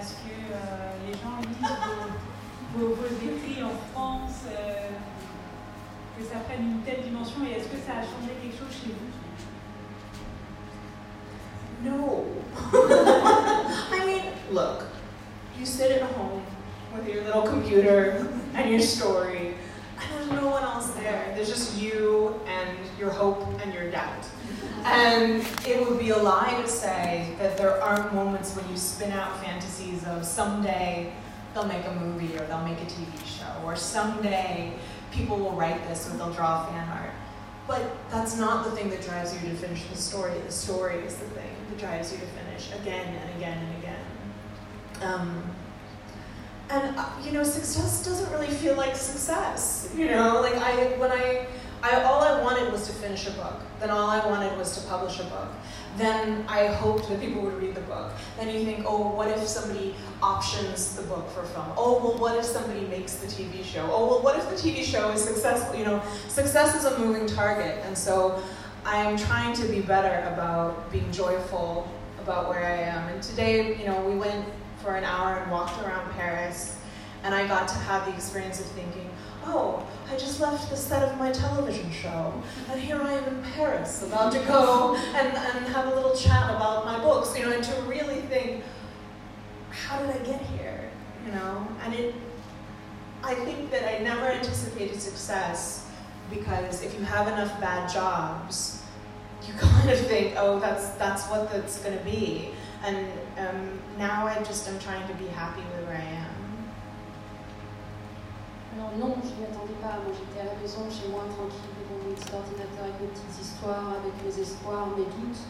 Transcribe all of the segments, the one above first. parce que les gens lisent vos écrits en France, que ça prenne une telle dimension, et est-ce que ça a changé quelque chose chez vous? No. I mean, look, you sit at home with your little computer and your story, and there's no one else there. There's just you and your hope and your doubt. And it would be a lie to say that there aren't moments when you spin out fantasies of someday they'll make a movie, or they'll make a TV show, or someday people will write this, or they'll draw fan art. But that's not the thing that drives you to finish the story. The story is the thing that drives you to finish again and again and again. You know, success doesn't really feel like success. You know, like all I wanted was to finish a book. Then all I wanted was to publish a book. Then I hoped that people would read the book. Then you think, oh, what if somebody options the book for film? Oh, well, what if somebody makes the TV show? Oh, well, what if the TV show is successful? You know, success is a moving target. And so I'm trying to be better about being joyful about where I am. And today, you know, we went for an hour and walked around Paris, and I got to have the experience of thinking, oh, I just left the set of my television show, and here I am in Paris, about to go and have a little chat about my books, you know, and to really think, how did I get here, you know? And I think that I never anticipated success, because if you have enough bad jobs, you kind of think, oh, that's what that's going to be. And now I'm trying to be happy with where I am. Alors non, je ne m'y attendais pas. Moi, j'étais à la maison, chez moi, tranquille, devant mon petit ordinateur, avec mes petites histoires, avec mes espoirs, mes doutes.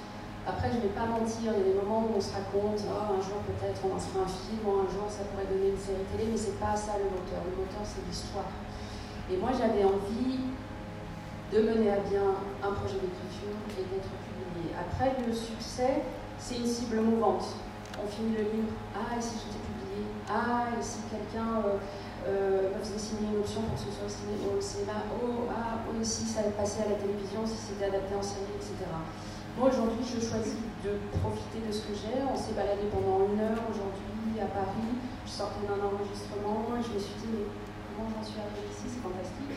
Après, je ne vais pas mentir, il y a des moments où on se raconte, oh, un jour peut-être on en fera un film, un jour ça pourrait donner une série télé, mais c'est pas ça le moteur. Le moteur, c'est l'histoire. Et moi, j'avais envie de mener à bien un projet d'écriture et d'être publié. Après, le succès, c'est une cible mouvante. On finit le livre, ah, et si j'étais publié, ah, et si quelqu'un... me faisait signer une option pour que ce soit au cinéma, si ça allait passer à la télévision, si c'était adapté en série, etc. Moi aujourd'hui, je choisis de profiter de ce que j'ai. On s'est baladé pendant une heure aujourd'hui à Paris. Je sortais d'un enregistrement et je me suis dit, mais comment j'en suis arrivée ici, c'est fantastique.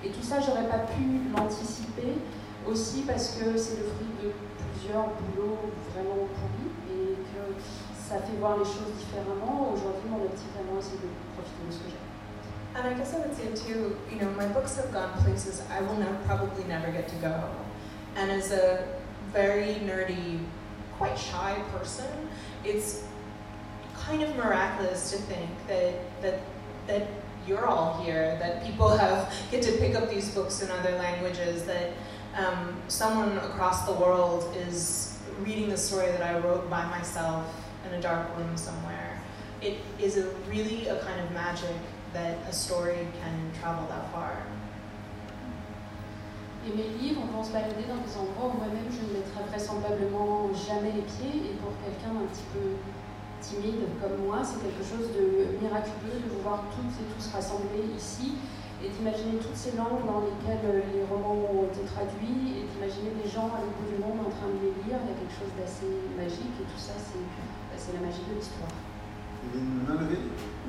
Et tout ça, j'aurais pas pu l'anticiper aussi parce que c'est le fruit de plusieurs boulots vraiment pourris et que ça fait voir les choses différemment. Aujourd'hui, mon objectif vraiment, c'est de profiter de ce que j'ai. And I guess I would say too, you know, my books have gone places I will probably never get to go. And as a very nerdy, quite shy person, it's kind of miraculous to think that you're all here, that people get to pick up these books in other languages, that someone across the world is reading the story that I wrote by myself in a dark room somewhere. It is really a kind of magic that a story can travel that far. Et mes livres vont se balader dans des endroits où moi-même je ne mettrai vraisemblablement jamais les pieds, et pour quelqu'un d'un petit peu timide comme moi, c'est quelque chose de miraculeux de vous voir toutes et tous rassemblés ici et d'imaginer toutes ces langues dans lesquelles les romans ont été traduits et d'imaginer des gens à l'autre bout du monde en train de les lire. Il y a quelque chose d'assez magique, et tout ça, c'est la magie de l'histoire. Vous voulez nous en lever ? Oui.